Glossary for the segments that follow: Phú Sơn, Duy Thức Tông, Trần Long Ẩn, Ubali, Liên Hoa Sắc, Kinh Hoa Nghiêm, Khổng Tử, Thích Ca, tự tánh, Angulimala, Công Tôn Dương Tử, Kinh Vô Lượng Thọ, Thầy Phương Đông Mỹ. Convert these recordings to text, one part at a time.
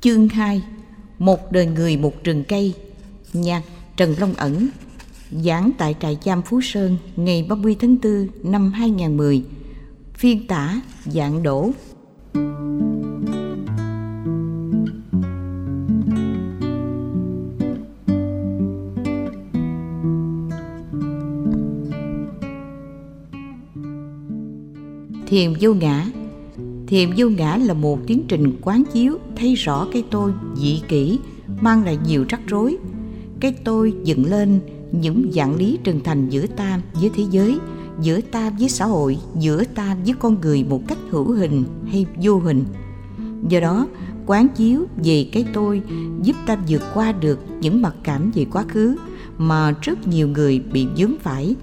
Chương 2: Một đời người một rừng cây. Nhạc Trần Long Ẩn. Giảng tại trại giam Phú Sơn ngày 30 tháng 4 năm 2010. Phiên tả dạng Đỗ. Thiền vô ngã. Thiền vô ngã là một tiến trình quán chiếu, thấy rõ cái tôi dị kỷ, mang lại nhiều rắc rối. Cái tôi dựng lên những vạn lý trần thành giữa ta với thế giới, giữa ta với xã hội, giữa ta với con người một cách hữu hình hay vô hình. Do đó, quán chiếu về cái tôi giúp ta vượt qua được những mặc cảm về quá khứ mà rất nhiều người bị vướng phải.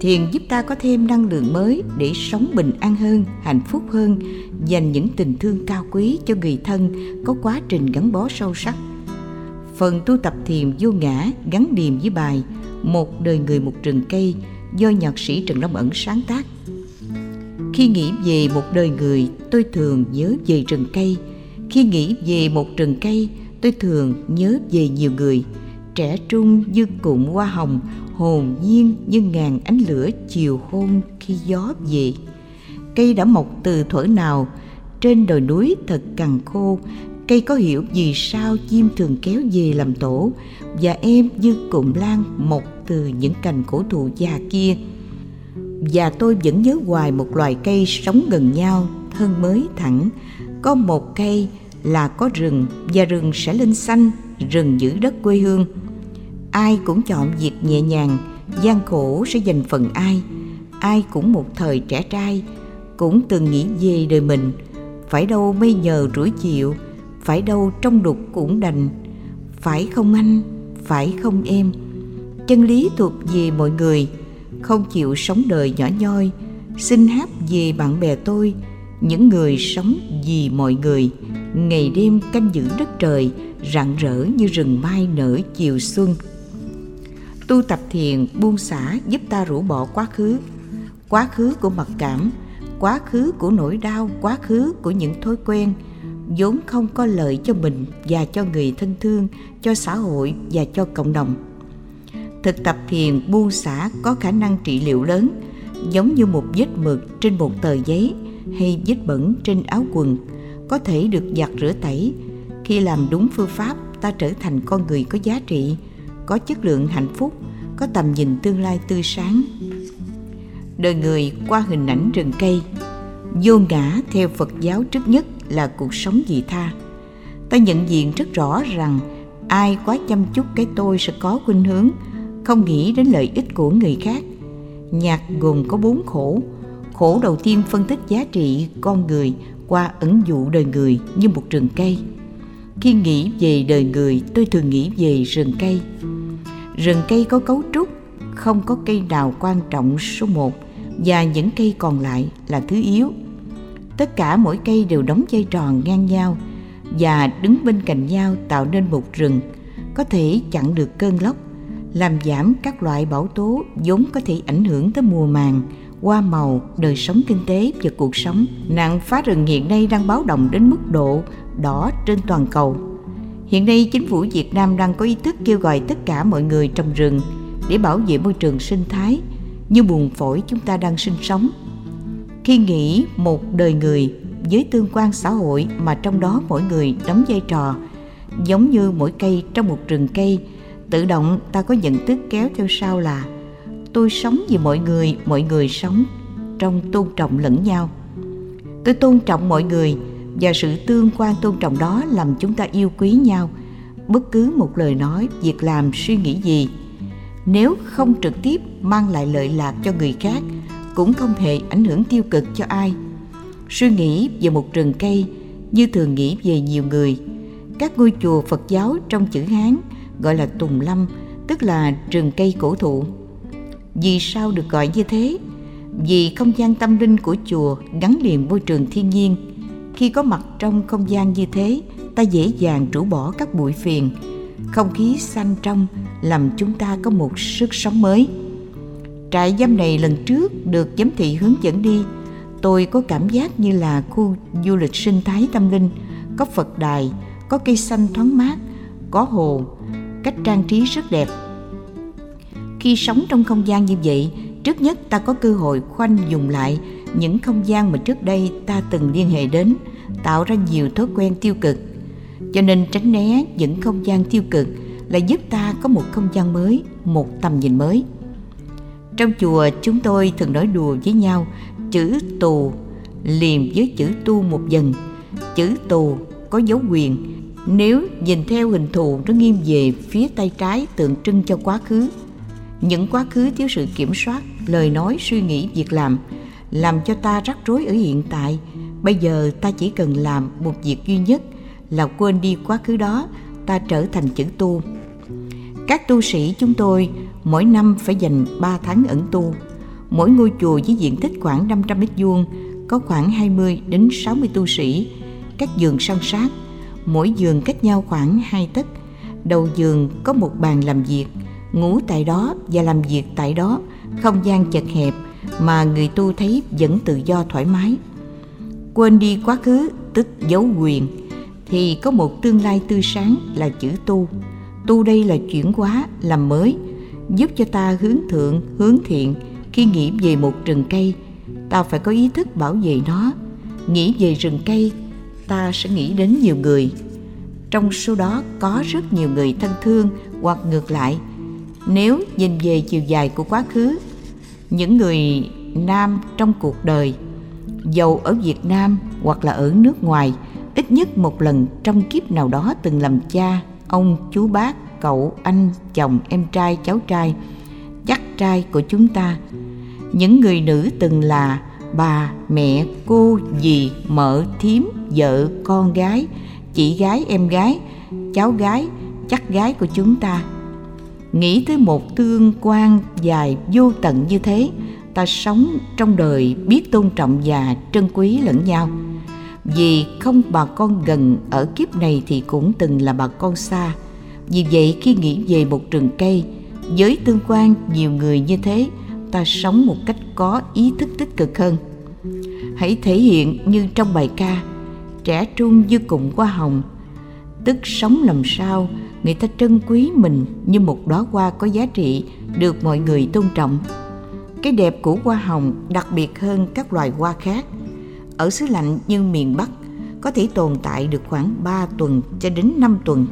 Thiền giúp ta có thêm năng lượng mới để sống bình an hơn, hạnh phúc hơn, dành những tình thương cao quý cho người thân, có quá trình gắn bó sâu sắc. Phần tu tập thiền vô ngã gắn liền với bài Một đời người một rừng cây do nhạc sĩ Trần Long Ẩn sáng tác. Khi nghĩ về một đời người, tôi thường nhớ về rừng cây. Khi nghĩ về một rừng cây, tôi thường nhớ về nhiều người. Trẻ trung như cụm hoa hồng, hồn nhiên như ngàn ánh lửa chiều hôm khi gió về. Cây đã mọc từ thuở nào, trên đồi núi thật cằn khô. Cây có hiểu vì sao chim thường kéo về làm tổ, và em như cụm lan mọc từ những cành cổ thụ già kia. Và tôi vẫn nhớ hoài một loài cây sống gần nhau, thân mới thẳng. Có một cây là có rừng, và rừng sẽ lên xanh, rừng giữ đất quê hương. Ai cũng chọn việc nhẹ nhàng, gian khổ sẽ dành phần ai. Ai cũng một thời trẻ trai, cũng từng nghĩ về đời mình. Phải đâu mây nhờ rủi chịu, phải đâu trong đục cũng đành. Phải không anh, phải không em? Chân lý thuộc về mọi người, không chịu sống đời nhỏ nhoi. Xin hát về bạn bè tôi, những người sống vì mọi người, ngày đêm canh giữ đất trời, rạng rỡ như rừng mai nở chiều xuân. Tu tập thiền buông xả giúp ta rũ bỏ quá khứ của mặc cảm, quá khứ của nỗi đau, quá khứ của những thói quen vốn không có lợi cho mình và cho người thân thương, cho xã hội và cho cộng đồng. Thực tập thiền buông xả có khả năng trị liệu lớn, giống như một vết mực trên một tờ giấy hay vết bẩn trên áo quần, có thể được giặt rửa tẩy. Khi làm đúng phương pháp, ta trở thành con người có giá trị, có chất lượng hạnh phúc, có tầm nhìn tương lai tươi sáng. Đời người qua hình ảnh rừng cây. Vô ngã theo Phật giáo trước nhất là cuộc sống vị tha. Ta nhận diện rất rõ rằng ai quá chăm chút cái tôi sẽ có khuynh hướng không nghĩ đến lợi ích của người khác. Nhạc gồm có 4 khổ. Khổ đầu tiên phân tích giá trị con người qua ẩn dụ đời người như một rừng cây. Khi nghĩ về đời người, tôi thường nghĩ về rừng cây. Rừng cây có cấu trúc, không có cây nào quan trọng số 1, và những cây còn lại là thứ yếu. Tất cả mỗi cây đều đóng vai trò ngang nhau và đứng bên cạnh nhau tạo nên một rừng, có thể chặn được cơn lốc, làm giảm các loại bão tố vốn có thể ảnh hưởng tới mùa màng, hoa màu, đời sống kinh tế và cuộc sống. Nạn phá rừng hiện nay đang báo động đến mức độ đỏ trên toàn cầu. Hiện nay chính phủ Việt Nam đang có ý thức kêu gọi tất cả mọi người trồng rừng để bảo vệ môi trường sinh thái như buồng phổi chúng ta đang sinh sống. Khi nghĩ một đời người với tương quan xã hội mà trong đó mỗi người đóng vai trò, giống như mỗi cây trong một rừng cây, tự động ta có nhận thức kéo theo sau là tôi sống vì mọi người sống trong tôn trọng lẫn nhau. Tôi tôn trọng mọi người và sự tương quan tôn trọng đó làm chúng ta yêu quý nhau, bất cứ một lời nói, việc làm, suy nghĩ gì. Nếu không trực tiếp mang lại lợi lạc cho người khác, cũng không hề ảnh hưởng tiêu cực cho ai. Suy nghĩ về một rừng cây như thường nghĩ về nhiều người. Các ngôi chùa Phật giáo trong chữ Hán gọi là tùng lâm, tức là rừng cây cổ thụ. Vì sao được gọi như thế? Vì không gian tâm linh của chùa gắn liền môi trường thiên nhiên. Khi có mặt trong không gian như thế, ta dễ dàng rũ bỏ các bụi phiền. Không khí xanh trong làm chúng ta có một sức sống mới. Trại giam này lần trước được giám thị hướng dẫn đi, tôi có cảm giác như là khu du lịch sinh thái tâm linh, có Phật đài, có cây xanh thoáng mát, có hồ, cách trang trí rất đẹp. Khi sống trong không gian như vậy, trước nhất ta có cơ hội khoanh vùng lại những không gian mà trước đây ta từng liên hệ đến, tạo ra nhiều thói quen tiêu cực. Cho nên tránh né những không gian tiêu cực là giúp ta có một không gian mới, một tầm nhìn mới. Trong chùa chúng tôi thường nói đùa với nhau, chữ tù liền với chữ tu một dần. Chữ tù có dấu quyền, nếu nhìn theo hình thù nó nghiêng về phía tay trái tượng trưng cho quá khứ. Những quá khứ thiếu sự kiểm soát, lời nói, suy nghĩ, việc làm cho ta rắc rối ở hiện tại. Bây giờ ta chỉ cần làm một việc duy nhất là quên đi quá khứ đó, ta trở thành chữ tu. Các tu sĩ chúng tôi mỗi năm phải dành 3 tháng ẩn tu. Mỗi ngôi chùa với diện tích khoảng 500 m2 có khoảng 20 đến 60 tu sĩ, các giường san sát, mỗi giường cách nhau khoảng 2 tấc. Đầu giường có một bàn làm việc, ngủ tại đó và làm việc tại đó, không gian chật hẹp mà người tu thấy vẫn tự do thoải mái. Quên đi quá khứ tức dấu quyền thì có một tương lai tươi sáng là chữ tu. Tu đây là chuyển hóa, làm mới, giúp cho ta hướng thượng, hướng thiện. Khi nghĩ về một rừng cây, ta phải có ý thức bảo vệ nó. Nghĩ về rừng cây, ta sẽ nghĩ đến nhiều người. Trong số đó có rất nhiều người thân thương hoặc ngược lại. Nếu nhìn về chiều dài của quá khứ, những người nam trong cuộc đời, dầu ở Việt Nam hoặc là ở nước ngoài, ít nhất một lần trong kiếp nào đó từng làm cha, ông, chú, bác, cậu, anh, chồng, em trai, cháu trai, chắc trai của chúng ta. Những người nữ từng là bà, mẹ, cô, dì, mợ, thím, vợ, con gái, chị gái, em gái, cháu gái, chắc gái của chúng ta. Nghĩ tới một tương quan dài vô tận như thế, ta sống trong đời biết tôn trọng và trân quý lẫn nhau. Vì không bà con gần ở kiếp này thì cũng từng là bà con xa. Vì vậy khi nghĩ về một rừng cây, với tương quan nhiều người như thế, ta sống một cách có ý thức tích cực hơn. Hãy thể hiện như trong bài ca Trẻ trung như cụm hoa hồng, tức sống làm sao người ta trân quý mình như một đóa hoa có giá trị, được mọi người tôn trọng. Cái đẹp của hoa hồng đặc biệt hơn các loài hoa khác. Ở xứ lạnh như miền Bắc có thể tồn tại được khoảng 3 tuần cho đến 5 tuần.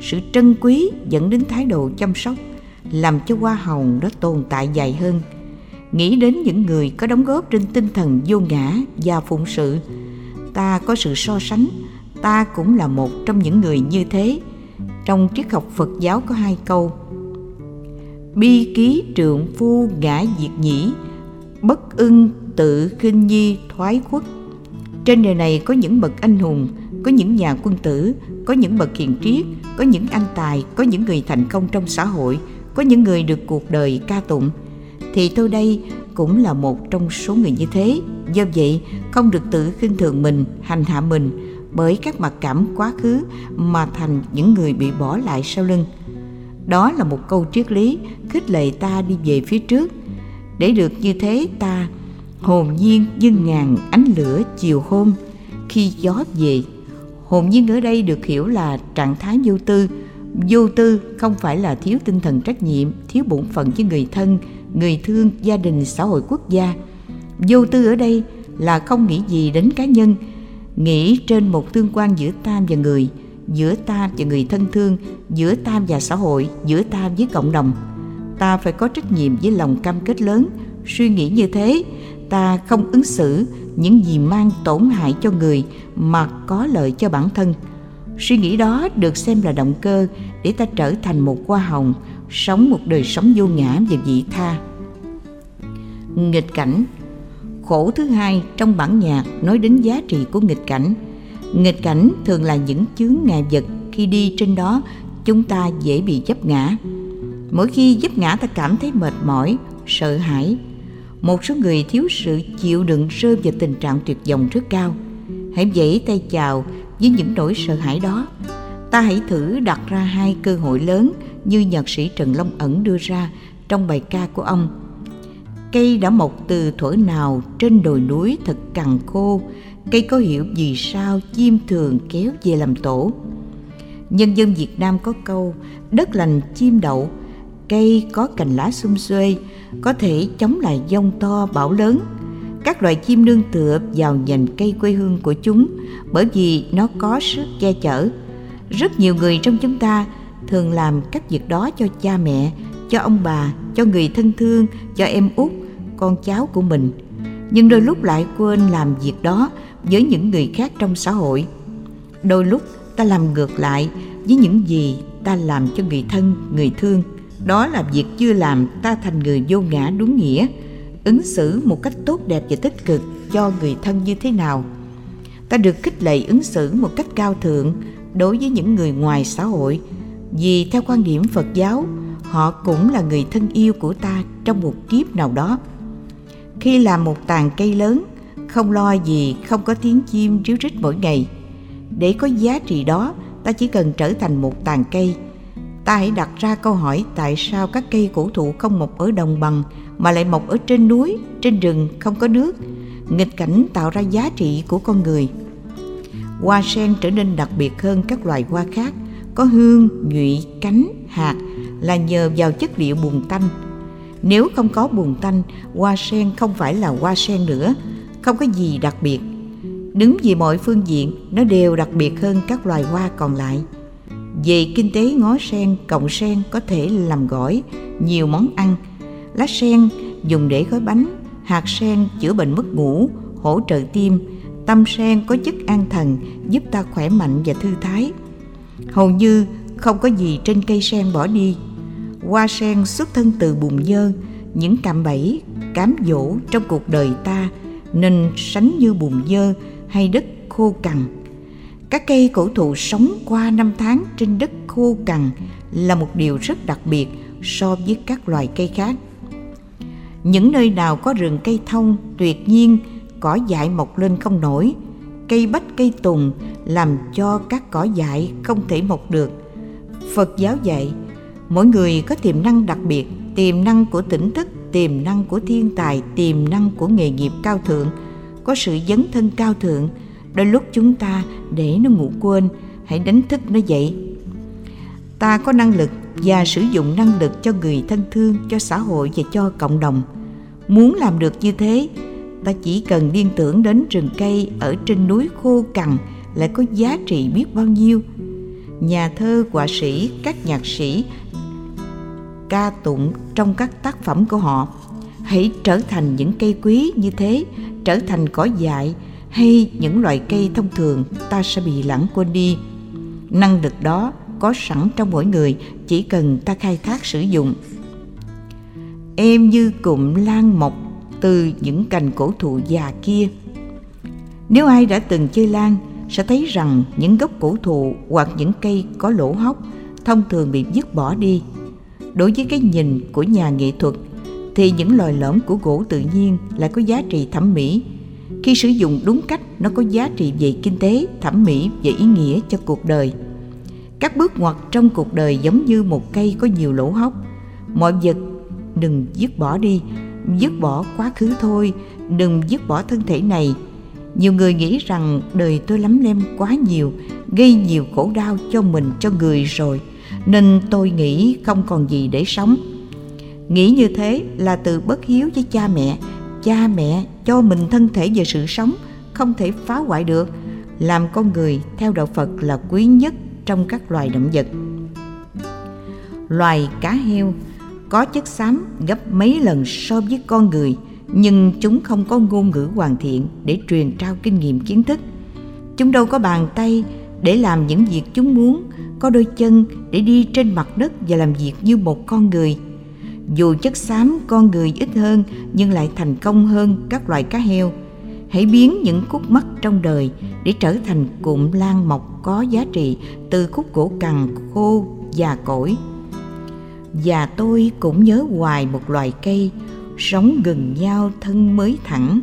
Sự trân quý dẫn đến thái độ chăm sóc, làm cho hoa hồng nó tồn tại dài hơn. Nghĩ đến những người có đóng góp trên tinh thần vô ngã và phụng sự, ta có sự so sánh, ta cũng là một trong những người như thế. Trong triết học Phật giáo có 2 câu: bi ký trượng phu ngã diệt nhĩ, bất ưng tự khinh nhi thoái khuất. Trên đời này có những bậc anh hùng, có những nhà quân tử, có những bậc hiền triết, có những anh tài, có những người thành công trong xã hội, có những người được cuộc đời ca tụng. Thì tôi đây cũng là một trong số người như thế. Do vậy không được tự khinh thường mình, hành hạ mình bởi các mặc cảm quá khứ mà thành những người bị bỏ lại sau lưng. Đó là một câu triết lý khích lệ ta đi về phía trước. Để được như thế, ta hồn nhiên như ngàn ánh lửa chiều hôm khi gió về. Hồn nhiên ở đây được hiểu là trạng thái vô tư. Vô tư không phải là thiếu tinh thần trách nhiệm, thiếu bổn phận với người thân, người thương, gia đình, xã hội, quốc gia. Vô tư ở đây là không nghĩ gì đến cá nhân, nghĩ trên một tương quan giữa ta và người, giữa ta và người thân thương, giữa ta và xã hội, giữa ta với cộng đồng. Ta phải có trách nhiệm với lòng cam kết lớn. Suy nghĩ như thế, ta không ứng xử những gì mang tổn hại cho người mà có lợi cho bản thân. Suy nghĩ đó được xem là động cơ để ta trở thành một hoa hồng, sống một đời sống vô ngã và vị tha. Nghịch cảnh. Khổ thứ hai trong bản nhạc nói đến giá trị của nghịch cảnh. Nghịch cảnh thường là những chướng ngại vật, khi đi trên đó chúng ta dễ bị vấp ngã. Mỗi khi vấp ngã ta cảm thấy mệt mỏi, sợ hãi. Một số người thiếu sự chịu đựng rơi vào tình trạng tuyệt vọng rất cao. Hãy vẫy tay chào với những nỗi sợ hãi đó. Ta hãy thử đặt ra 2 cơ hội lớn như nhạc sĩ Trần Long Ẩn đưa ra trong bài ca của ông. Cây đã mọc từ thuở nào trên đồi núi thật cằn khô, cây có hiểu vì sao chim thường kéo về làm tổ. Nhân dân Việt Nam có câu đất lành chim đậu, cây có cành lá sum xuê, có thể chống lại giông to bão lớn. Các loài chim nương tựa vào nhành cây quê hương của chúng bởi vì nó có sức che chở. Rất nhiều người trong chúng ta thường làm các việc đó cho cha mẹ, cho ông bà, cho người thân thương, cho em út, con cháu của mình. Nhưng đôi lúc lại quên làm việc đó với những người khác trong xã hội. Đôi lúc ta làm ngược lại với những gì ta làm cho người thân, người thương. Đó là việc chưa làm ta thành người vô ngã đúng nghĩa. Ứng xử một cách tốt đẹp và tích cực cho người thân như thế nào? Ta được khích lệ ứng xử một cách cao thượng đối với những người ngoài xã hội, vì theo quan điểm Phật giáo, họ cũng là người thân yêu của ta trong một kiếp nào đó. Khi làm một tàn cây lớn, không lo gì không có tiếng chim ríu rít mỗi ngày. Để có giá trị đó, ta chỉ cần trở thành một tàn cây. Ta hãy đặt ra câu hỏi tại sao các cây cổ thụ không mọc ở đồng bằng mà lại mọc ở trên núi, trên rừng không có nước. Nghịch cảnh tạo ra giá trị của con người. Hoa sen trở nên đặc biệt hơn các loài hoa khác, có hương, nhụy, cánh, hạt là nhờ vào chất liệu bùn tanh. Nếu không có bùn tanh, hoa sen không phải là hoa sen nữa, không có gì đặc biệt. Đứng về mọi phương diện, nó đều đặc biệt hơn các loài hoa còn lại. Về kinh tế, ngó sen, cọng sen có thể làm gỏi, nhiều món ăn. Lá sen dùng để gói bánh, hạt sen chữa bệnh mất ngủ, hỗ trợ tim. Tâm sen có chất an thần, giúp ta khỏe mạnh và thư thái. Hầu như không có gì trên cây sen bỏ đi. Hoa sen xuất thân từ bùn nhơ, những cạm bẫy, cám dỗ trong cuộc đời ta nên sánh như bùn nhơ hay đất khô cằn. Các cây cổ thụ sống qua năm tháng trên đất khô cằn là một điều rất đặc biệt so với các loài cây khác. Những nơi nào có rừng cây thông, tuyệt nhiên, cỏ dại mọc lên không nổi. Cây bách, cây tùng làm cho các cỏ dại không thể mọc được. Phật giáo dạy, mỗi người có tiềm năng đặc biệt, tiềm năng của tỉnh thức, tiềm năng của thiên tài, tiềm năng của nghề nghiệp cao thượng, có sự dấn thân cao thượng. Đôi lúc chúng ta để nó ngủ quên, hãy đánh thức nó dậy. Ta có năng lực và sử dụng năng lực cho người thân thương, cho xã hội và cho cộng đồng. Muốn làm được như thế, ta chỉ cần liên tưởng đến rừng cây ở trên núi khô cằn lại có giá trị biết bao nhiêu. Nhà thơ, họa sĩ, các nhạc sĩ ca tụng trong các tác phẩm của họ. Hãy trở thành những cây quý như thế, trở thành cỏ dại hay những loại cây thông thường, ta sẽ bị lãng quên đi. Năng lực đó có sẵn trong mỗi người, chỉ cần ta khai thác sử dụng. Em như cụm lan mọc từ những cành cổ thụ già kia. Nếu ai đã từng chơi lan sẽ thấy rằng những gốc cổ thụ hoặc những cây có lỗ hóc thông thường bị vứt bỏ đi. Đối với cái nhìn của nhà nghệ thuật thì những lồi lõm của gỗ tự nhiên lại có giá trị thẩm mỹ. Khi sử dụng đúng cách, nó có giá trị về kinh tế, thẩm mỹ và ý nghĩa cho cuộc đời. Các bước ngoặt trong cuộc đời giống như một cây có nhiều lỗ hóc. Mọi vật đừng vứt bỏ đi, vứt bỏ quá khứ thôi, đừng vứt bỏ thân thể này. Nhiều người nghĩ rằng đời tôi lắm lem quá nhiều, gây nhiều khổ đau cho mình, cho người rồi, nên tôi nghĩ không còn gì để sống. Nghĩ như thế là từ bất hiếu với cha mẹ. Cha mẹ cho mình thân thể và sự sống không thể phá hoại được. Làm con người theo đạo Phật là quý nhất trong các loài động vật. Loài cá heo có chất xám gấp mấy lần so với con người, nhưng chúng không có ngôn ngữ hoàn thiện để truyền trao kinh nghiệm kiến thức. Chúng đâu có bàn tay để làm những việc chúng muốn, có đôi chân để đi trên mặt đất và làm việc như một con người. Dù chất xám con người ít hơn nhưng lại thành công hơn các loài cá heo. Hãy biến những khúc mắc trong đời để trở thành cụm lan mọc có giá trị từ khúc gỗ cằn khô già cỗi. Và tôi cũng nhớ hoài một loài cây sống gần nhau thân mới thẳng.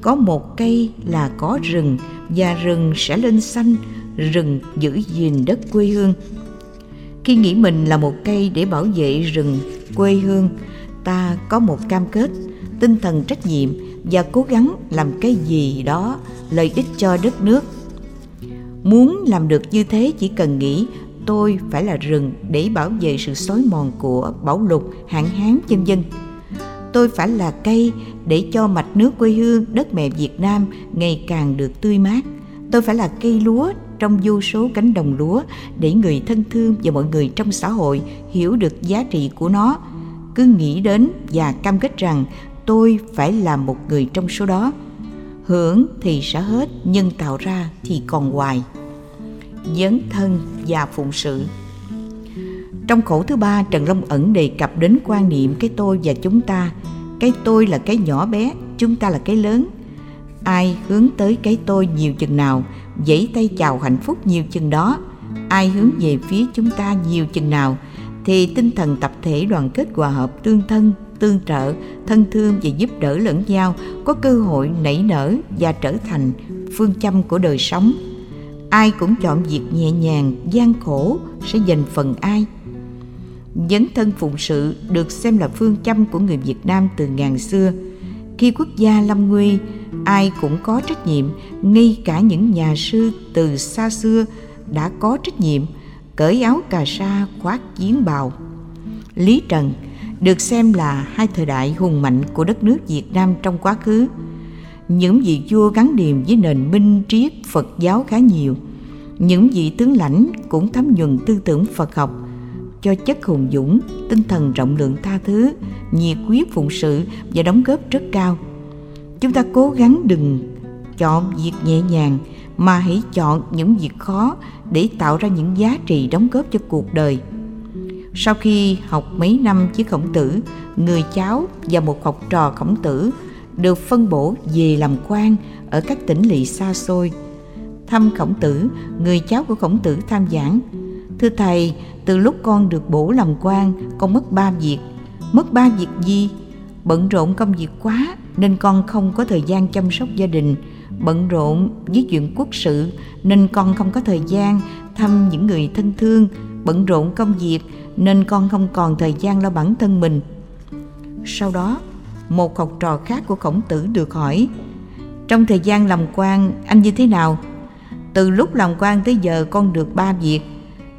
Có một cây là có rừng và rừng sẽ lên xanh, rừng giữ gìn đất quê hương. Khi nghĩ mình là một cây để bảo vệ rừng quê hương, ta có một cam kết, tinh thần trách nhiệm và cố gắng làm cái gì đó lợi ích cho đất nước. Muốn làm được như thế chỉ cần nghĩ tôi phải là rừng để bảo vệ sự xói mòn của bão lụt, hạn hán vân vân. Tôi phải là cây để cho mạch nước quê hương, đất mẹ Việt Nam ngày càng được tươi mát. Tôi phải là cây lúa trong vô số cánh đồng lúa để người thân thương và mọi người trong xã hội hiểu được giá trị của nó. Cứ nghĩ đến và cam kết rằng tôi phải là một người trong số đó. Hưởng thì sẽ hết, nhưng tạo ra thì còn hoài. Dấn thân và phụng sự. Trong khổ thứ ba, Trần Long Ẩn đề cập đến quan niệm cái tôi và chúng ta. Cái tôi là cái nhỏ bé, chúng ta là cái lớn. Ai hướng tới cái tôi nhiều chừng nào, vẫy tay chào hạnh phúc nhiều chừng đó. Ai hướng về phía chúng ta nhiều chừng nào, thì tinh thần tập thể đoàn kết hòa hợp, tương thân, tương trợ, thân thương và giúp đỡ lẫn nhau có cơ hội nảy nở và trở thành phương châm của đời sống. Ai cũng chọn việc nhẹ nhàng, gian khổ sẽ dành phần ai. Dấn thân phụng sự được xem là phương châm của người Việt Nam từ ngàn xưa. Khi quốc gia lâm nguy, ai cũng có trách nhiệm, ngay cả những nhà sư từ xa xưa đã có trách nhiệm, cởi áo cà sa khoác chiến bào. Lý Trần được xem là hai thời đại hùng mạnh của đất nước Việt Nam trong quá khứ. Những vị vua gắn điềm với nền Minh triết Phật giáo khá nhiều. Những vị tướng lãnh cũng thấm nhuần tư tưởng Phật học, cho chất hùng dũng, tinh thần rộng lượng tha thứ, nhiệt quyết phụng sự và đóng góp rất cao. Chúng ta cố gắng đừng chọn việc nhẹ nhàng, mà hãy chọn những việc khó để tạo ra những giá trị đóng góp cho cuộc đời. Sau khi học mấy năm với Khổng Tử, người cháu và một học trò Khổng Tử được phân bổ về làm quan ở các tỉnh lỵ xa xôi. Thăm Khổng Tử, người cháu của Khổng Tử tham giảng: "Thưa thầy, từ lúc con được bổ làm quan, con mất 3 việc. "Mất 3 việc gì?" "Bận rộn công việc quá nên con không có thời gian chăm sóc gia đình. Bận rộn với chuyện quốc sự nên con không có thời gian thăm những người thân thương. Bận rộn công việc nên con không còn thời gian lo bản thân mình." Sau đó, một học trò khác của Khổng Tử được hỏi: "Trong thời gian làm quan, anh như thế nào?" "Từ lúc làm quan tới giờ con được 3 việc.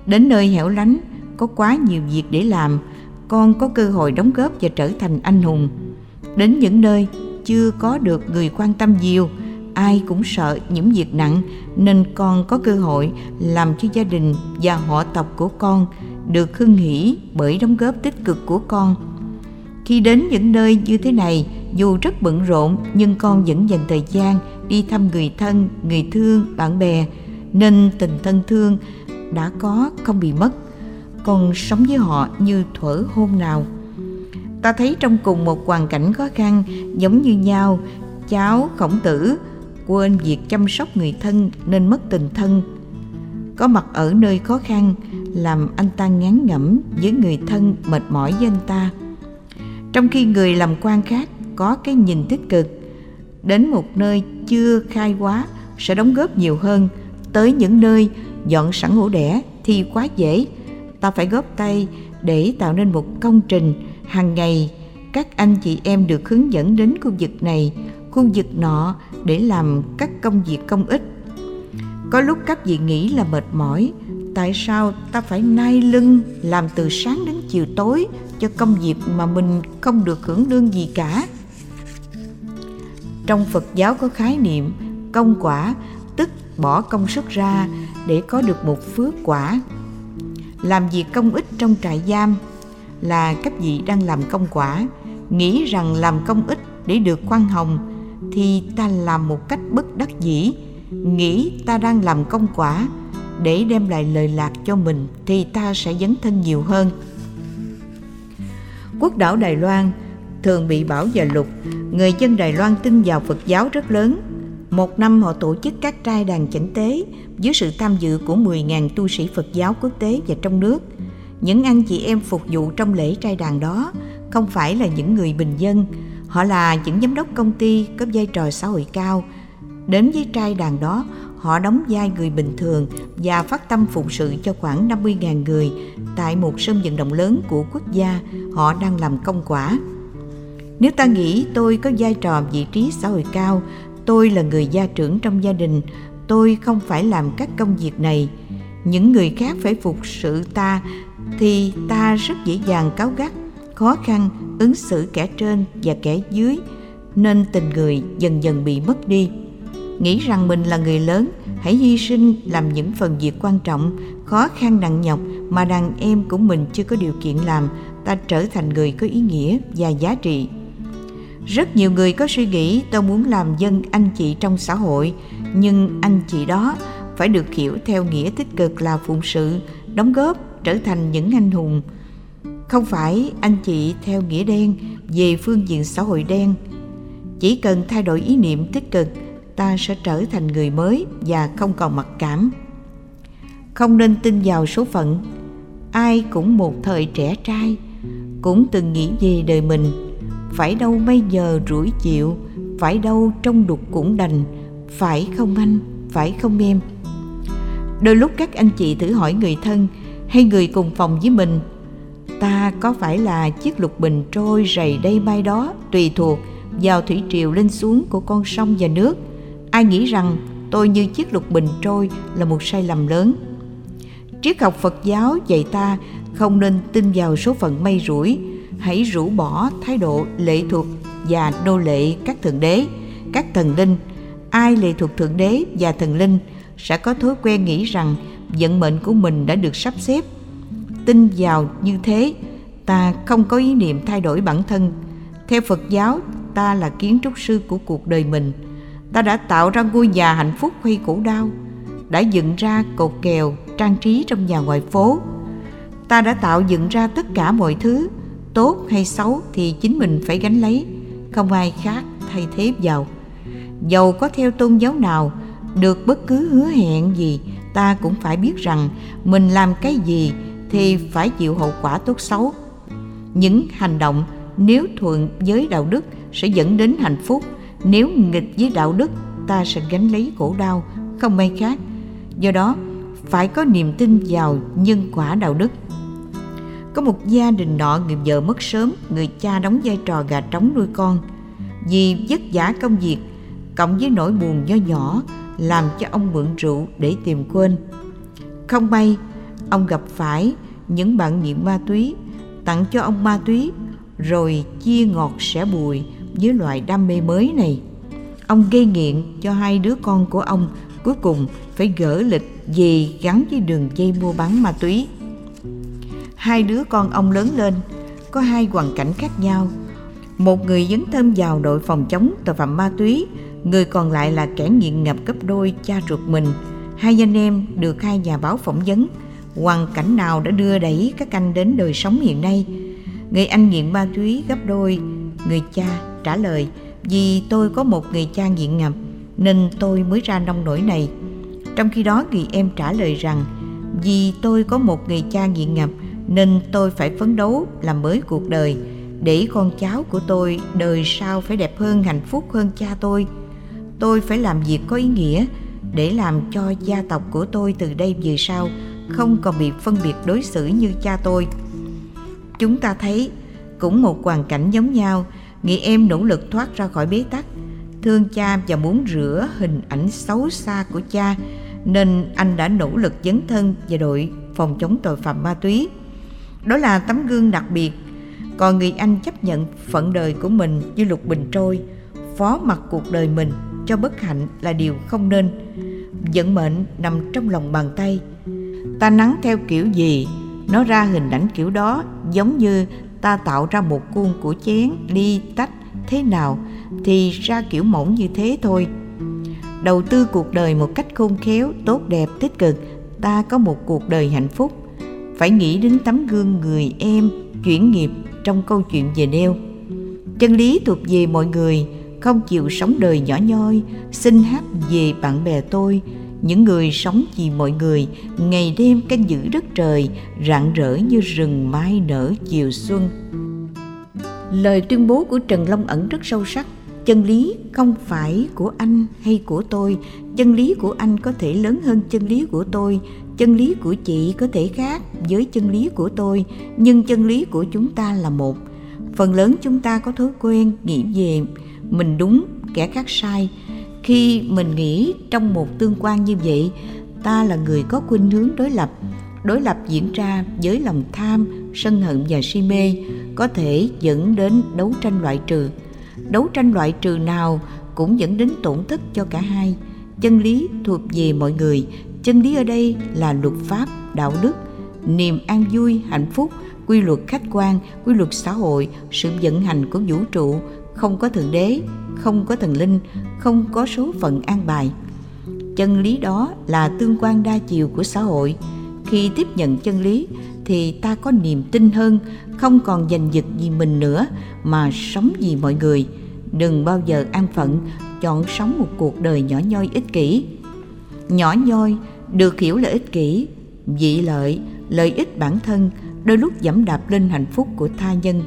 Đến nơi hẻo lánh, có quá nhiều việc để làm, con có cơ hội đóng góp và trở thành anh hùng. Đến những nơi chưa có được người quan tâm nhiều, ai cũng sợ những việc nặng, nên con có cơ hội làm cho gia đình và họ tộc của con được hưng hỷ bởi đóng góp tích cực của con. Khi đến những nơi như thế này, dù rất bận rộn nhưng con vẫn dành thời gian đi thăm người thân, người thương, bạn bè, nên tình thân thương đã có không bị mất. Con sống với họ như thuở hôm nào. Ta thấy trong cùng một hoàn cảnh khó khăn giống như nhau, cháu Khổng Tử quên việc chăm sóc người thân nên mất tình thân. Có mặt ở nơi khó khăn làm anh ta ngán ngẩm với người thân, mệt mỏi với anh ta. Trong khi người làm quan khác có cái nhìn tích cực, đến một nơi chưa khai hóa sẽ đóng góp nhiều hơn. Tới những nơi dọn sẵn ổ đẻ thì quá dễ, ta phải góp tay để tạo nên một công trình. Hàng ngày các anh chị em được hướng dẫn đến khu vực này, khu vực nọ để làm các công việc công ích. Có lúc các vị nghĩ là mệt mỏi, tại sao ta phải nai lưng làm từ sáng đến chiều tối cho công việc mà mình không được hưởng lương gì cả?" Trong Phật giáo có khái niệm công quả, tức bỏ công sức ra để có được một phước quả. Làm việc công ích trong trại giam là các vị đang làm công quả, nghĩ rằng làm công ích để được khoan hồng thì ta làm một cách bất đắc dĩ, nghĩ ta đang làm công quả để đem lại lợi lạc cho mình thì ta sẽ dấn thân nhiều hơn. Quốc đảo Đài Loan thường bị bão và lụt. Người dân Đài Loan tin vào Phật giáo rất lớn. Một năm họ tổ chức các trai đàn chánh tế dưới sự tham dự của 10.000 tu sĩ Phật giáo quốc tế và trong nước. Những anh chị em phục vụ trong lễ trai đàn đó không phải là những người bình dân. Họ là những giám đốc công ty có vai trò xã hội cao. Đến với trai đàn đó, họ đóng vai người bình thường và phát tâm phụng sự cho khoảng 50.000 người tại một sân vận động lớn của quốc gia. Họ đang làm công quả. Nếu ta nghĩ tôi có vai trò vị trí xã hội cao, tôi là người gia trưởng trong gia đình, tôi không phải làm các công việc này, những người khác phải phục sự ta, thì ta rất dễ dàng cáu gắt, khó khăn ứng xử kẻ trên và kẻ dưới, nên tình người dần dần bị mất đi. Nghĩ rằng mình là người lớn, hãy hy sinh làm những phần việc quan trọng, khó khăn nặng nhọc mà đàn em của mình chưa có điều kiện làm, ta trở thành người có ý nghĩa và giá trị. Rất nhiều người có suy nghĩ tôi muốn làm dân anh chị trong xã hội, nhưng anh chị đó phải được hiểu theo nghĩa tích cực là phụng sự, đóng góp trở thành những anh hùng. Không phải anh chị theo nghĩa đen về phương diện xã hội đen. Chỉ cần thay đổi ý niệm tích cực, ta sẽ trở thành người mới và không còn mặc cảm. Không nên tin vào số phận. Ai cũng một thời trẻ trai, cũng từng nghĩ về đời mình. Phải đâu bây giờ rủi chịu, phải đâu trong đục cũng đành, phải không anh, phải không em. Đôi lúc các anh chị thử hỏi người thân hay người cùng phòng với mình, ta có phải là chiếc lục bình trôi rầy đây bay đó, tùy thuộc vào thủy triều lên xuống của con sông và nước. Ai nghĩ rằng tôi như chiếc lục bình trôi là một sai lầm lớn. Triết học Phật giáo dạy ta không nên tin vào số phận may rủi. Hãy rũ bỏ thái độ lệ thuộc và nô lệ các thượng đế, các thần linh. Ai lệ thuộc thượng đế và thần linh sẽ có thói quen nghĩ rằng vận mệnh của mình đã được sắp xếp. Tin vào như thế, ta không có ý niệm thay đổi bản thân. Theo Phật giáo, ta là kiến trúc sư của cuộc đời mình. Ta đã tạo ra ngôi nhà hạnh phúc hay khổ đau, đã dựng ra cột kèo trang trí trong nhà ngoài phố. Ta đã tạo dựng ra tất cả mọi thứ, tốt hay xấu thì chính mình phải gánh lấy, không ai khác thay thế vào. Dầu có theo tôn giáo nào, được bất cứ hứa hẹn gì, ta cũng phải biết rằng mình làm cái gì thì phải chịu hậu quả tốt xấu. Những hành động nếu thuận với đạo đức sẽ dẫn đến hạnh phúc, nếu nghịch với đạo đức ta sẽ gánh lấy khổ đau, không ai khác. Do đó, phải có niềm tin vào nhân quả đạo đức. Có một gia đình nọ, người vợ mất sớm, người cha đóng vai trò gà trống nuôi con. Vì vất vả công việc cộng với nỗi buồn nho nhỏ làm cho ông mượn rượu để tìm quên. Không may, ông gặp phải những bạn nghiện ma túy, tặng cho ông ma túy rồi chia ngọt sẻ bùi với loại đam mê mới này. Ông gây nghiện cho hai đứa con của ông, cuối cùng phải gỡ lịch vì gắn với đường dây mua bán ma túy. Hai đứa con ông lớn lên có hai hoàn cảnh khác nhau. Một người dấn thân vào đội phòng chống tội phạm ma túy, người còn lại là kẻ nghiện ngập gấp đôi cha ruột mình. Hai anh em được hai nhà báo phỏng vấn. Hoàn cảnh nào đã đưa đẩy các anh đến đời sống hiện nay? Người anh nghiện ma túy gấp đôi, người cha trả lời, vì tôi có một người cha nghiện ngập nên tôi mới ra nông nổi này. Trong khi đó, người em trả lời rằng, vì tôi có một người cha nghiện ngập nên tôi phải phấn đấu làm mới cuộc đời, để con cháu của tôi đời sau phải đẹp hơn, hạnh phúc hơn cha tôi. Tôi phải làm việc có ý nghĩa để làm cho gia tộc của tôi từ đây về sau không còn bị phân biệt đối xử như cha tôi. Chúng ta thấy cũng một hoàn cảnh giống nhau, người em nỗ lực thoát ra khỏi bế tắc, thương cha và muốn rửa hình ảnh xấu xa của cha, nên anh đã nỗ lực dấn thân vào đội phòng chống tội phạm ma túy. Đó là tấm gương đặc biệt. Còn người anh chấp nhận phận đời của mình như lục bình trôi, phó mặc cuộc đời mình cho bất hạnh là điều không nên. Vận mệnh nằm trong lòng bàn tay. Ta nắng theo kiểu gì, nó ra hình ảnh kiểu đó, giống như ta tạo ra một khuôn của chén, ly, tách thế nào thì ra kiểu mỏng như thế thôi. Đầu tư cuộc đời một cách khôn khéo, tốt đẹp, tích cực, ta có một cuộc đời hạnh phúc. Phải nghĩ đến tấm gương người em chuyển nghiệp trong câu chuyện về nêu. Chân lý thuộc về mọi người, không chịu sống đời nhỏ nhoi, xin hát về bạn bè tôi. Những người sống vì mọi người, ngày đêm canh giữ đất trời, rạng rỡ như rừng mai nở chiều xuân. Lời tuyên bố của Trần Long Ẩn rất sâu sắc. Chân lý không phải của anh hay của tôi. Chân lý của anh có thể lớn hơn chân lý của tôi. Chân lý của chị có thể khác với chân lý của tôi. Nhưng chân lý của chúng ta là một. Phần lớn chúng ta có thói quen nghĩ về mình đúng, kẻ khác sai. Khi mình nghĩ trong một tương quan như vậy, ta là người có khuynh hướng đối lập diễn ra với lòng tham, sân hận và si mê, có thể dẫn đến đấu tranh loại trừ. Đấu tranh loại trừ nào cũng dẫn đến tổn thất cho cả hai. Chân lý thuộc về mọi người, chân lý ở đây là luật pháp, đạo đức, niềm an vui, hạnh phúc, quy luật khách quan, quy luật xã hội, sự vận hành của vũ trụ. Không có thượng đế, không có thần linh, không có số phận an bài. Chân lý đó là tương quan đa chiều của xã hội. Khi tiếp nhận chân lý thì ta có niềm tin hơn, không còn giành giật vì mình nữa mà sống vì mọi người. Đừng bao giờ an phận, chọn sống một cuộc đời nhỏ nhoi ích kỷ. Nhỏ nhoi được hiểu là ích kỷ, vị lợi, lợi ích bản thân, đôi lúc giẫm đạp lên hạnh phúc của tha nhân.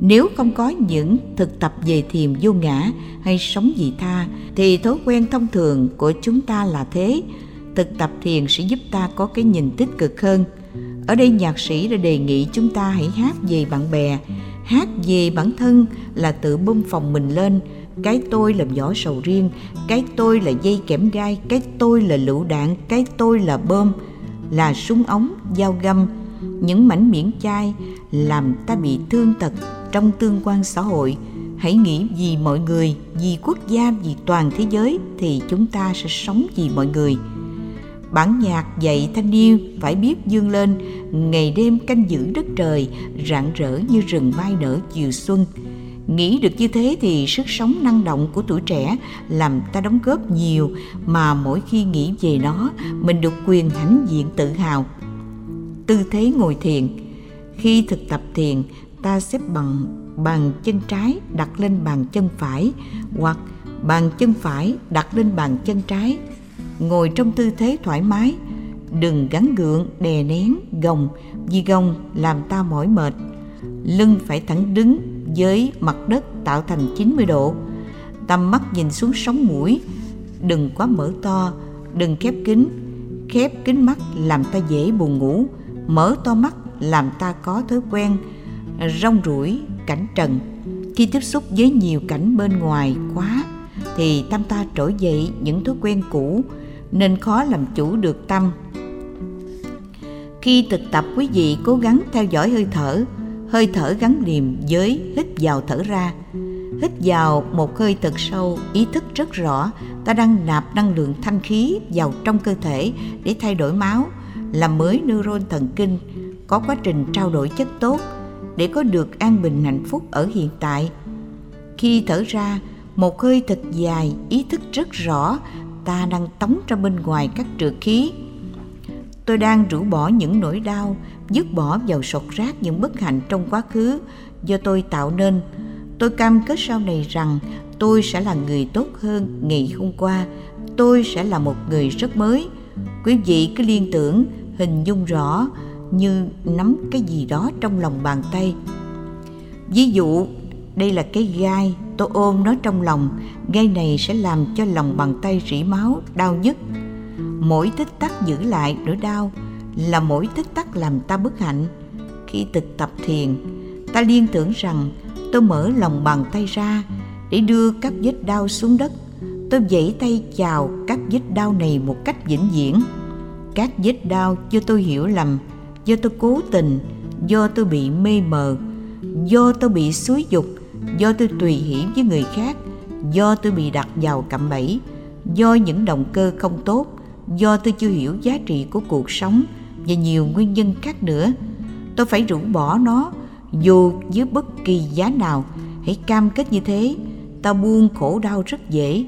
Nếu không có những thực tập về thiền vô ngã hay sống vị tha thì thói quen thông thường của chúng ta là thế. Thực tập thiền sẽ giúp ta có cái nhìn tích cực hơn. Ở đây nhạc sĩ đã đề nghị chúng ta hãy hát về bạn bè. Hát về bản thân là tự bung phòng mình lên. Cái tôi là vỏ sầu riêng, cái tôi là dây kẽm gai, cái tôi là lựu đạn, cái tôi là bom, là súng ống, dao găm. Những mảnh miễn chai làm ta bị thương tật trong tương quan xã hội. Hãy nghĩ vì mọi người, vì quốc gia, vì toàn thế giới thì chúng ta sẽ sống vì mọi người. Bản nhạc dạy thanh niên phải biết vươn lên, ngày đêm canh giữ đất trời, rạng rỡ như rừng mai nở chiều xuân. Nghĩ được như thế thì sức sống năng động của tuổi trẻ làm ta đóng góp nhiều, mà mỗi khi nghĩ về nó, mình được quyền hãnh diện tự hào. Tư thế ngồi thiền. Khi thực tập thiền, ta xếp bằng bàn chân trái đặt lên bàn chân phải hoặc bàn chân phải đặt lên bàn chân trái. Ngồi trong tư thế thoải mái, đừng gắng gượng, đè nén, gồng, vì gồng làm ta mỏi mệt. Lưng phải thẳng đứng với mặt đất tạo thành 90 độ. Tầm mắt nhìn xuống sống mũi, đừng quá mở to, đừng khép kín. Khép kín mắt làm ta dễ buồn ngủ, mở to mắt làm ta có thói quen rong ruổi cảnh trần. Khi tiếp xúc với nhiều cảnh bên ngoài quá thì tâm ta trỗi dậy những thói quen cũ nên khó làm chủ được tâm. Khi thực tập, quý vị cố gắng theo dõi hơi thở gắn liền với hít vào thở ra. Hít vào một hơi thật sâu, ý thức rất rõ ta đang nạp năng lượng thanh khí vào trong cơ thể để thay đổi máu, làm mới neuron thần kinh, có quá trình trao đổi chất tốt để có được an bình hạnh phúc ở hiện tại. Khi thở ra, một hơi thật dài, ý thức rất rõ ta đang tống ra bên ngoài các trược khí. Tôi đang rũ bỏ những nỗi đau, dứt bỏ vào sọt rác những bất hạnh trong quá khứ do tôi tạo nên. Tôi cam kết sau này rằng tôi sẽ là người tốt hơn ngày hôm qua. Tôi sẽ là một người rất mới. Quý vị cứ liên tưởng, hình dung rõ như nắm cái gì đó trong lòng bàn tay. Ví dụ, đây là cái gai, tôi ôm nó trong lòng. Gai này sẽ làm cho lòng bàn tay rỉ máu, đau nhức. Mỗi tích tắc giữ lại nỗi đau là mỗi tích tắc làm ta bất hạnh. Khi thực tập thiền, ta liên tưởng rằng tôi mở lòng bàn tay ra để đưa các vết đau xuống đất. Tôi vẫy tay chào các vết đau này một cách vĩnh viễn. Các vết đau do tôi hiểu lầm, do tôi cố tình, do tôi bị mê mờ, do tôi bị xúi dục, do tôi tùy hỷ với người khác, do tôi bị đặt vào cạm bẫy, do những động cơ không tốt, do tôi chưa hiểu giá trị của cuộc sống và nhiều nguyên nhân khác nữa. Tôi phải rũ bỏ nó dù dưới bất kỳ giá nào. Hãy cam kết như thế, ta buông khổ đau rất dễ.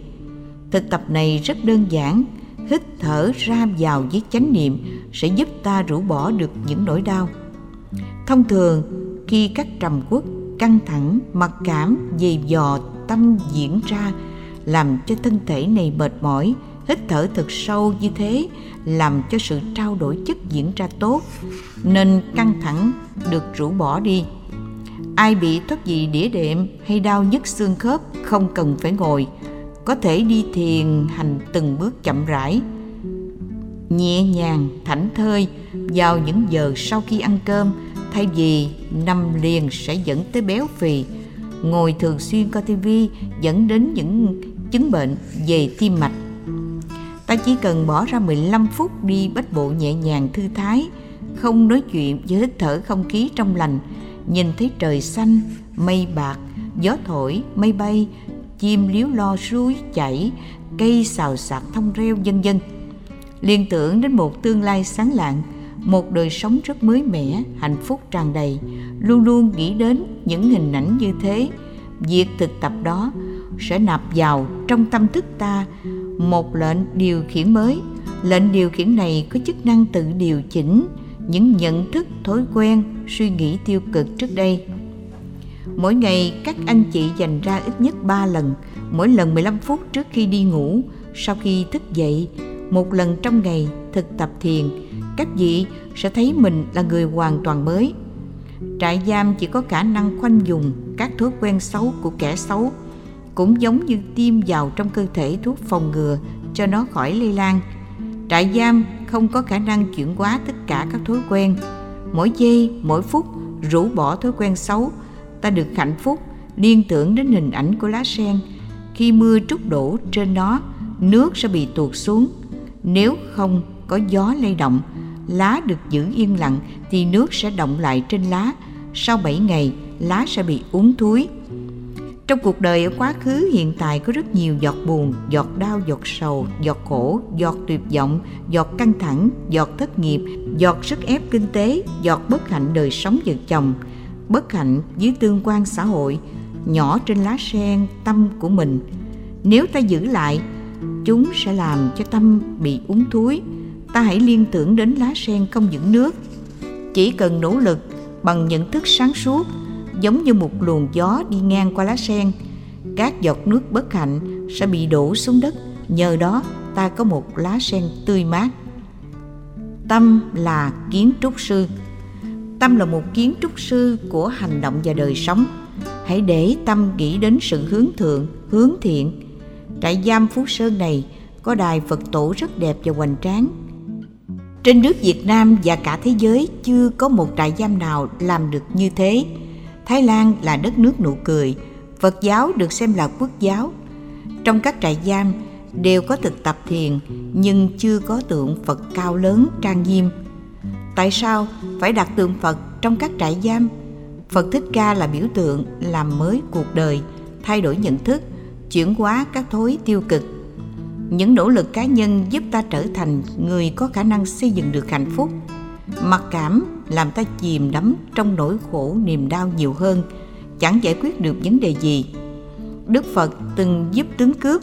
Thực tập này rất đơn giản. Hít thở ra vào với chánh niệm sẽ giúp ta rũ bỏ được những nỗi đau. Thông thường, khi các trầm uất, căng thẳng, mặc cảm, dày vò tâm diễn ra làm cho thân thể này mệt mỏi. Hít thở thật sâu như thế làm cho sự trao đổi chất diễn ra tốt nên căng thẳng được rũ bỏ đi. Ai bị thoát vị đĩa đệm hay đau nhức xương khớp không cần phải ngồi, có thể đi thiền hành từng bước chậm rãi, nhẹ nhàng, thảnh thơi vào những giờ sau khi ăn cơm, thay vì nằm liền sẽ dẫn tới béo phì. Ngồi thường xuyên coi tivi dẫn đến những chứng bệnh về tim mạch. Ta chỉ cần bỏ ra 15 phút đi bách bộ nhẹ nhàng thư thái, không nói chuyện, với hít thở không khí trong lành, nhìn thấy trời xanh, mây bạc, gió thổi, mây bay, chim líu lo suối chảy, cây xào xạc thông reo vân vân. Liên tưởng đến một tương lai sáng lạng, một đời sống rất mới mẻ, hạnh phúc tràn đầy, luôn luôn nghĩ đến những hình ảnh như thế. Việc thực tập đó sẽ nạp vào trong tâm thức ta một lệnh điều khiển mới. Lệnh điều khiển này có chức năng tự điều chỉnh những nhận thức, thói quen, suy nghĩ tiêu cực trước đây. Mỗi ngày các anh chị dành ra ít nhất 3 lần, mỗi lần 15 phút trước khi đi ngủ, sau khi thức dậy, một lần trong ngày thực tập thiền. Các vị sẽ thấy mình là người hoàn toàn mới. Trại giam chỉ có khả năng khoanh vùng các thói quen xấu của kẻ xấu, cũng giống như tiêm vào trong cơ thể thuốc phòng ngừa cho nó khỏi lây lan. Trại giam không có khả năng chuyển hóa tất cả các thói quen. Mỗi giây, mỗi phút rũ bỏ thói quen xấu, ta được hạnh phúc. Liên tưởng đến hình ảnh của lá sen, khi mưa trút đổ trên nó, nước sẽ bị tuột xuống. Nếu không có gió lay động, lá được giữ yên lặng thì nước sẽ động lại trên lá. Sau 7 ngày, lá sẽ bị úng thúi. Trong cuộc đời ở quá khứ hiện tại có rất nhiều giọt buồn, giọt đau, giọt sầu, giọt khổ, giọt tuyệt vọng, giọt căng thẳng, giọt thất nghiệp, giọt sức ép kinh tế, giọt bất hạnh đời sống vợ chồng, bất hạnh với tương quan xã hội, nhỏ trên lá sen tâm của mình. Nếu ta giữ lại, chúng sẽ làm cho tâm bị úng thúi. Ta hãy liên tưởng đến lá sen không giữ nước. Chỉ cần nỗ lực bằng nhận thức sáng suốt, giống như một luồng gió đi ngang qua lá sen, các giọt nước bất hạnh sẽ bị đổ xuống đất. Nhờ đó ta có một lá sen tươi mát. Tâm là kiến trúc sư. Tâm là một kiến trúc sư của hành động và đời sống. Hãy để tâm nghĩ đến sự hướng thượng, hướng thiện. Trại giam Phú Sơn này có đài Phật tổ rất đẹp và hoành tráng. Trên nước Việt Nam và cả thế giới chưa có một trại giam nào làm được như thế. Thái Lan là đất nước nụ cười, Phật giáo được xem là quốc giáo. Trong các trại giam đều có thực tập thiền, nhưng chưa có tượng Phật cao lớn trang nghiêm. Tại sao phải đặt tượng Phật trong các trại giam? Phật Thích Ca là biểu tượng làm mới cuộc đời, thay đổi nhận thức, chuyển hóa các thói tiêu cực. Những nỗ lực cá nhân giúp ta trở thành người có khả năng xây dựng được hạnh phúc. Mặc cảm làm ta chìm đắm trong nỗi khổ niềm đau nhiều hơn, chẳng giải quyết được vấn đề gì. Đức Phật từng giúp tướng cướp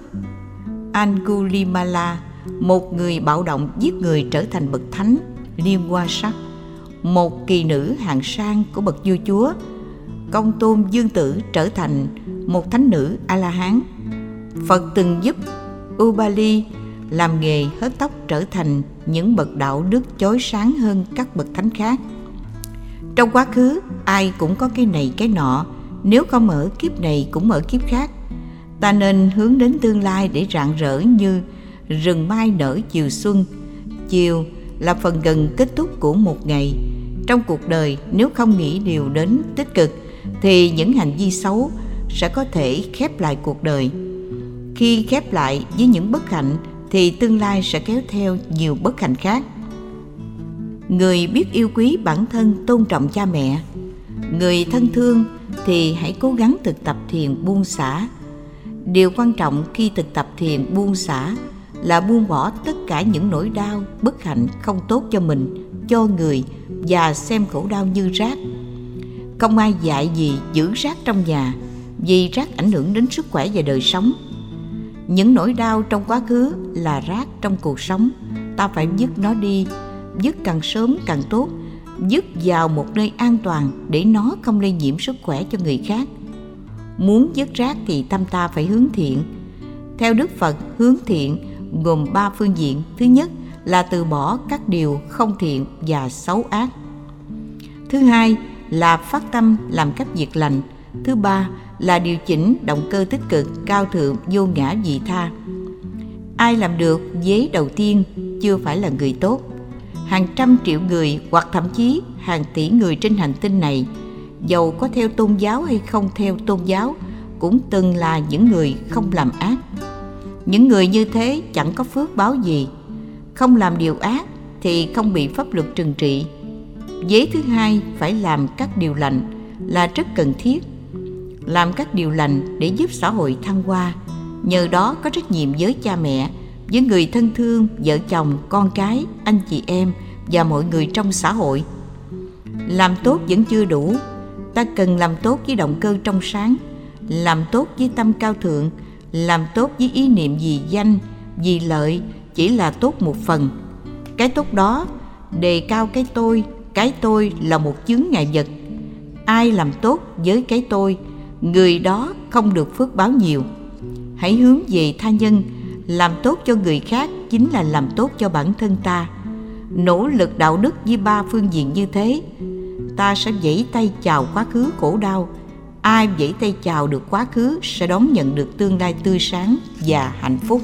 Angulimala, một người bạo động giết người, trở thành bậc thánh Liên Hoa Sắc, một kỳ nữ hạng sang của bậc vua chúa. Công Tôn Dương Tử trở thành một thánh nữ A-la-hán. Phật từng giúp Ubali làm nghề hớt tóc, trở thành những bậc đạo đức chói sáng hơn các bậc thánh khác. Trong quá khứ, ai cũng có cái này cái nọ, nếu không ở kiếp này cũng ở kiếp khác. Ta nên hướng đến tương lai để rạng rỡ như rừng mai nở chiều xuân. Chiều là phần gần kết thúc của một ngày. Trong cuộc đời, nếu không nghĩ điều đến tích cực, thì những hành vi xấu sẽ có thể khép lại cuộc đời. Khi khép lại với những bất hạnh, thì tương lai sẽ kéo theo nhiều bất hạnh khác. Người biết yêu quý bản thân, tôn trọng cha mẹ, người thân thương thì hãy cố gắng thực tập thiền buông xả. Điều quan trọng khi thực tập thiền buông xả là buông bỏ tất cả những nỗi đau, bất hạnh không tốt cho mình, cho người, và xem khổ đau như rác. Không ai dạy gì giữ rác trong nhà, vì rác ảnh hưởng đến sức khỏe và đời sống. Những nỗi đau trong quá khứ là rác trong cuộc sống, ta phải dứt nó đi, dứt càng sớm càng tốt, dứt vào một nơi an toàn để nó không lây nhiễm sức khỏe cho người khác. Muốn dứt rác thì tâm ta phải hướng thiện. Theo Đức Phật, hướng thiện gồm 3 phương diện. Thứ nhất là từ bỏ các điều không thiện và xấu ác. Thứ hai là phát tâm làm các việc lành. Thứ ba là điều chỉnh động cơ tích cực, cao thượng, vô ngã vị tha. Ai làm được vế đầu tiên chưa phải là người tốt. Hàng trăm triệu người hoặc thậm chí hàng tỷ người trên hành tinh này, dầu có theo tôn giáo hay không theo tôn giáo, cũng từng là những người không làm ác. Những người như thế chẳng có phước báo gì, không làm điều ác thì không bị pháp luật trừng trị. Vế thứ hai phải làm các điều lành là rất cần thiết. Làm các điều lành để giúp xã hội thăng hoa, nhờ đó có trách nhiệm với cha mẹ, với người thân thương, vợ chồng, con cái, anh chị em và mọi người trong xã hội. Làm tốt vẫn chưa đủ, ta cần làm tốt với động cơ trong sáng, làm tốt với tâm cao thượng, làm tốt với ý niệm vì danh, vì lợi chỉ là tốt một phần. Cái tốt đó đề cao cái tôi là một chướng ngại vật. Ai làm tốt với cái tôi, người đó không được phước báo nhiều. Hãy hướng về tha nhân, làm tốt cho người khác chính là làm tốt cho bản thân ta. Nỗ lực đạo đức với ba phương diện như thế, ta sẽ vẫy tay chào quá khứ khổ đau. Ai vẫy tay chào được quá khứ sẽ đón nhận được tương lai tươi sáng và hạnh phúc.